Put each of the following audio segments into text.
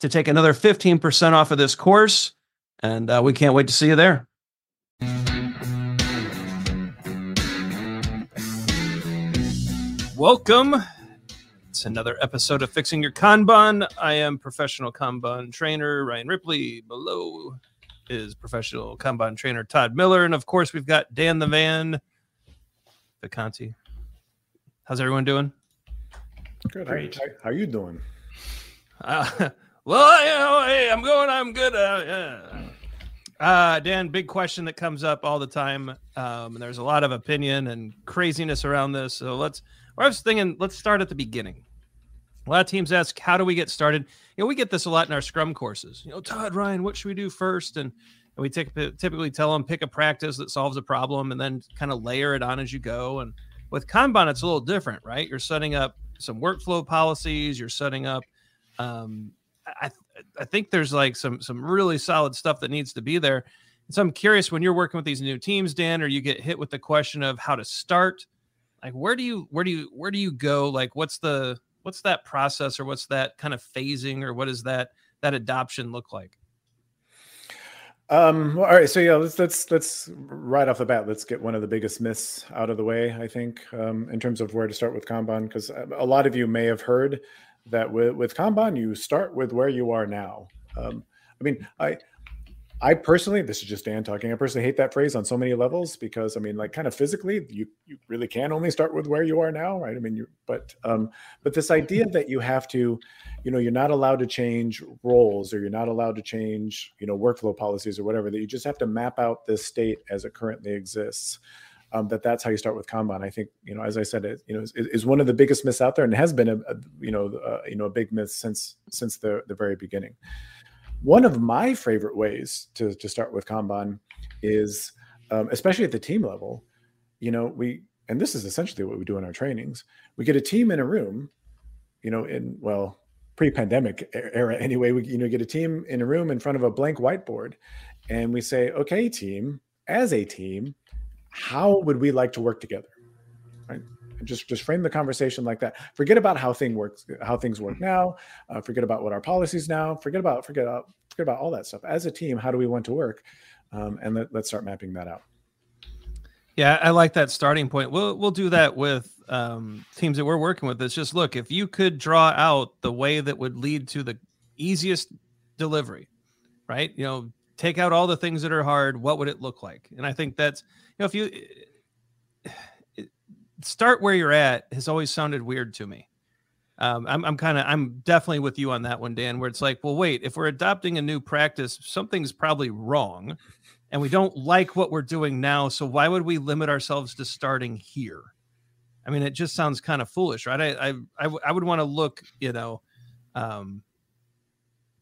to take another 15% off of this course. And we can't wait to see you there. Welcome. It's another episode of Fixing Your Kanban. I am professional Kanban trainer Ryan Ripley. Below is professional Kanban trainer Todd Miller. And of course, we've got Dan the Van Vacanti. How's everyone doing? Good. Great. How are you doing? Well, you know, hey, I'm good. Dan, big question that comes up all the time. And there's a lot of opinion and craziness around this. So let's start at the beginning. A lot of teams ask, how do we get started? You know, we get this a lot in our Scrum courses. You know, Todd, Ryan, what should we do first? And we typically tell them, pick a practice that solves a problem and then kind of layer it on as you go. And with Kanban, it's a little different, right? You're setting up some workflow policies. You're setting up, I think there's like some really solid stuff that needs to be there. And so I'm curious, when you're working with these new teams, Dan, or you get hit with the question of how to start, like, where do you go? Like, what's that process, or what's that kind of phasing, or what does that adoption look like? Well, all right. So yeah, let's right off the bat, let's get one of the biggest myths out of the way, I think, in terms of where to start with Kanban, because a lot of you may have heard that with Kanban, you start with where you are now. I mean, I personally, this is just Dan talking, I personally hate that phrase on so many levels because, I mean, like, kind of physically, you really can only start with where you are now, right? I mean, but this idea that you have to, you know, you're not allowed to change roles, or you're not allowed to change, you know, workflow policies or whatever, that you just have to map out this state as it currently exists. That's how you start with Kanban. I think, you know, as I said, it, you know, is one of the biggest myths out there, and has been a big myth since the very beginning. One of my favorite ways to start with Kanban is, especially at the team level, you know, and this is essentially what we do in our trainings. We get a team in a room, you know, pre-pandemic era anyway. We, you know, get a team in a room in front of a blank whiteboard, and we say, okay, team, as a team, how would we like to work together, right? And just frame the conversation like that. Forget about how things work now. Forget about what our policies now. Forget about all that stuff. As a team, how do we want to work? And let's start mapping that out. Yeah, I like that starting point. We'll do that with teams that we're working with. It's just, look, if you could draw out the way that would lead to the easiest delivery, right? You know, take out all the things that are hard. What would it look like? And I think that's, you know, if you start where you're at, has always sounded weird to me. I'm definitely with you on that one, Dan, where it's like, well, wait, if we're adopting a new practice, something's probably wrong and we don't like what we're doing now. So why would we limit ourselves to starting here? I mean, it just sounds kind of foolish, right? I would want to look, you know,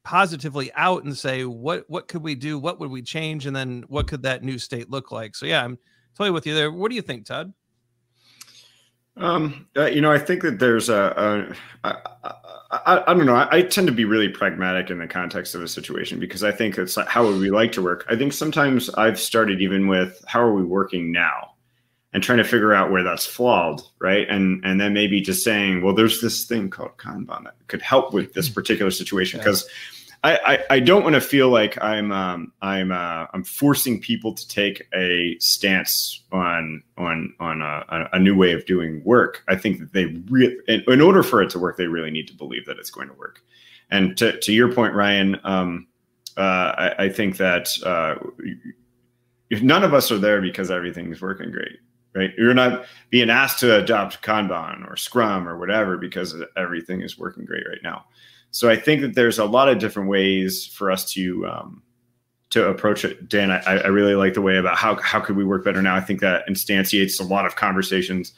positively out and say, what could we do? What would we change? And then what could that new state look like? So yeah, I'm totally with you there. What do you think, Todd? I think that there's a, a, I don't know. I tend to be really pragmatic in the context of a situation because I think it's how would we like to work. I think sometimes I've started even with how are we working now and trying to figure out where that's flawed, right? And then maybe just saying, well, there's this thing called Kanban that could help with this particular situation because I don't want to feel like I'm forcing people to take a stance on a new way of doing work. I think that they in order for it to work, they really need to believe that it's going to work. And to your point, Ryan, I think that if none of us are there because everything's working great, right? You're not being asked to adopt Kanban or Scrum or whatever because everything is working great right now. So I think that there's a lot of different ways for us to approach it. Dan, I really like the way about how could we work better now. I think that instantiates a lot of conversations.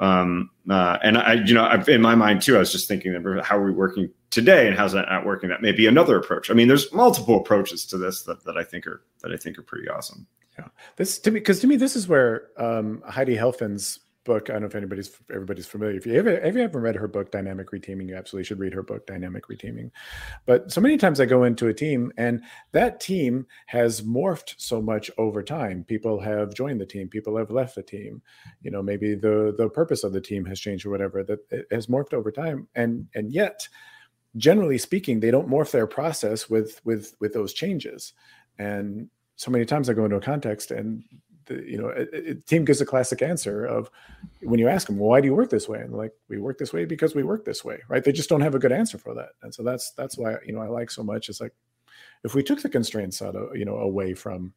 And in my mind too, I was just thinking about how are we working today and how's that not working? That may be another approach. I mean, there's multiple approaches to this that I think are pretty awesome. Yeah, this is where Heidi Helfand's book. I don't know if everybody's familiar. If you haven't read her book, Dynamic Reteaming, you absolutely should read her book, Dynamic Reteaming. But so many times I go into a team and that team has morphed so much over time. People have joined the team. People have left the team. You know, maybe the purpose of the team has changed or whatever, that it has morphed over time. And yet, generally speaking, they don't morph their process with those changes. And so many times I go into a context and the team gives a classic answer of when you ask them, well, why do you work this way? And like, we work this way because we work this way, right? They just don't have a good answer for that. And so that's why, I like so much. It's like, if we took the constraints out of, away from,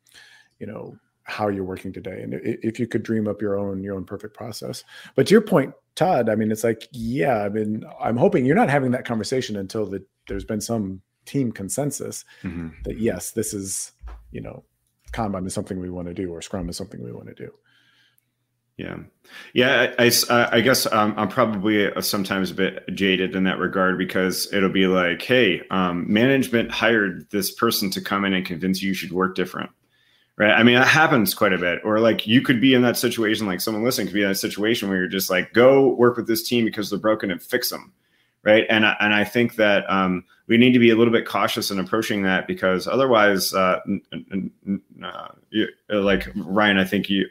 how you're working today, and if you could dream up your own perfect process. But to your point, Todd, I mean, it's like, I'm hoping you're not having that conversation until there's been some team consensus that yes, this is, Kanban is something we want to do, or Scrum is something we want to do. Yeah. I guess I'm probably sometimes a bit jaded in that regard because it'll be like, hey, management hired this person to come in and convince you should work different, right? I mean, that happens quite a bit. Or like you could be in that situation, like someone listening could be in that situation where you're just like, go work with this team because they're broken and fix them, right? And I think that we need to be a little bit cautious in approaching that because otherwise, like Ryan, I think it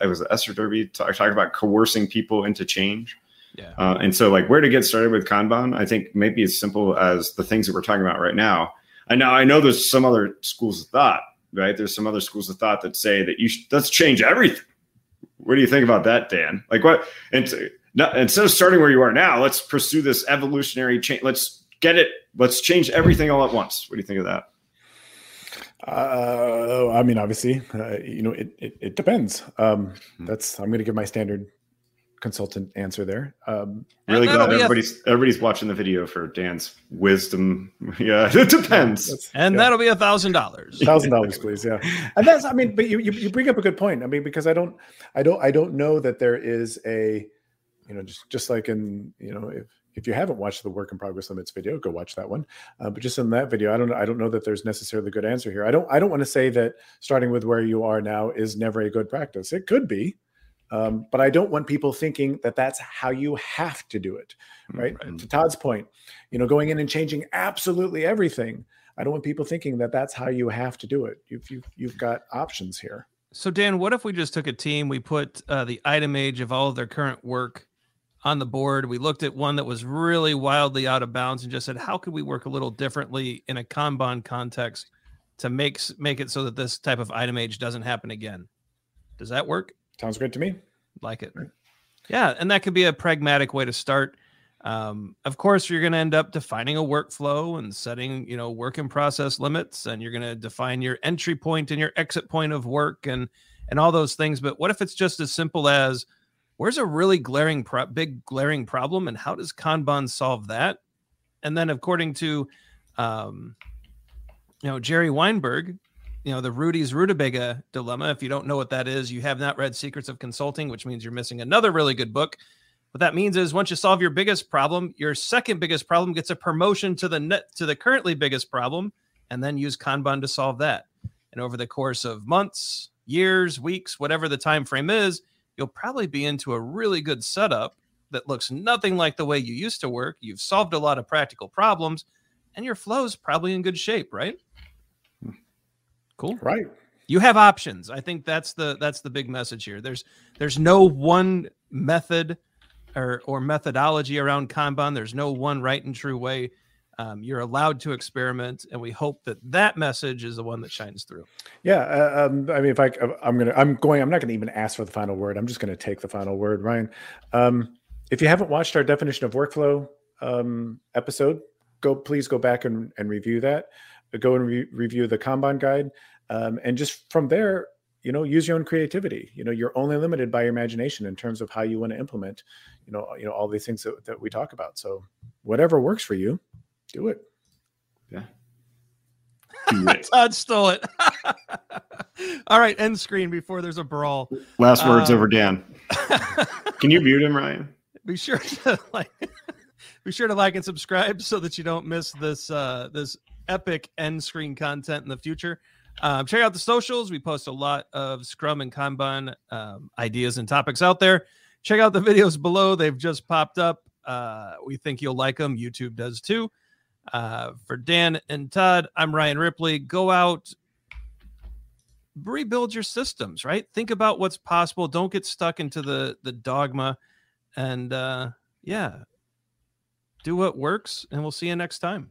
was Esther Derby talking about coercing people into change. Yeah. And so like where to get started with Kanban, I think maybe as simple as the things that we're talking about right now. And now I know there's some other schools of thought, right? There's some other schools of thought that say that let's change everything. What do you think about that, Dan? Like what? No, instead of starting where you are now, let's pursue this evolutionary change. Let's get it. Let's change everything all at once. What do you think of that? I mean, obviously, it depends. I'm going to give my standard consultant answer there. Really glad everybody's watching the video for Dan's wisdom. Yeah, it depends. And that'll be $1,000. $1,000, please. Yeah. And that's, I mean, but you bring up a good point. I mean, because I don't know that there is a, just like in, if you haven't watched the Work in Progress Limits video, go watch that one. But just in that video, I don't know that there's necessarily a good answer here. I don't want to say that starting with where you are now is never a good practice. It could be, but I don't want people thinking that that's how you have to do it, right? Mm-hmm. To Todd's point, going in and changing absolutely everything. I don't want people thinking that that's how you have to do it. You've got options here. So Dan, what if we just took a team, we put the item age of all of their current work on the board. We looked at one that was really wildly out of bounds and just said, how could we work a little differently in a Kanban context to make it so that this type of item age doesn't happen again? Does that work? Sounds great to me. Like it. Right. Yeah. And that could be a pragmatic way to start. Of course, you're going to end up defining a workflow and setting, work in process limits, and you're going to define your entry point and your exit point of work and all those things. But what if it's just as simple as, where's a really big glaring problem, and how does Kanban solve that? And then, according to, Jerry Weinberg, the Rudy's Rutabaga dilemma. If you don't know what that is, you have not read Secrets of Consulting, which means you're missing another really good book. What that means is, once you solve your biggest problem, your second biggest problem gets a promotion to the currently biggest problem, and then use Kanban to solve that. And over the course of months, years, weeks, whatever the time frame is, you'll probably be into a really good setup that looks nothing like the way you used to work. You've solved a lot of practical problems and your flow's probably in good shape, right? Cool. Right. You have options. I think that's the big message here. There's no one method or methodology around Kanban. There's no one right and true way. You're allowed to experiment, and we hope that that message is the one that shines through. Yeah, I mean, I'm not gonna even ask for the final word. I'm just gonna take the final word, Ryan. If you haven't watched our definition of workflow episode, please go back and review that. Go and review the Kanban guide, and just from there, you know, use your own creativity. You know, you're only limited by your imagination in terms of how you want to implement, you know, all these things that we talk about. So, whatever works for you. Do it. Yeah. Do it. Todd stole it. All right. End screen before there's a brawl. Last words over Dan. Can you mute him, Ryan? Be sure to like and subscribe so that you don't miss this epic end screen content in the future. Check out the socials. We post a lot of Scrum and Kanban ideas and topics out there. Check out the videos below. They've just popped up. We think you'll like them. YouTube does too. For Dan and Todd, I'm Ryan Ripley. Go out, rebuild your systems, right? Think about what's possible. Don't get stuck into the dogma. And yeah, do what works, and we'll see you next time.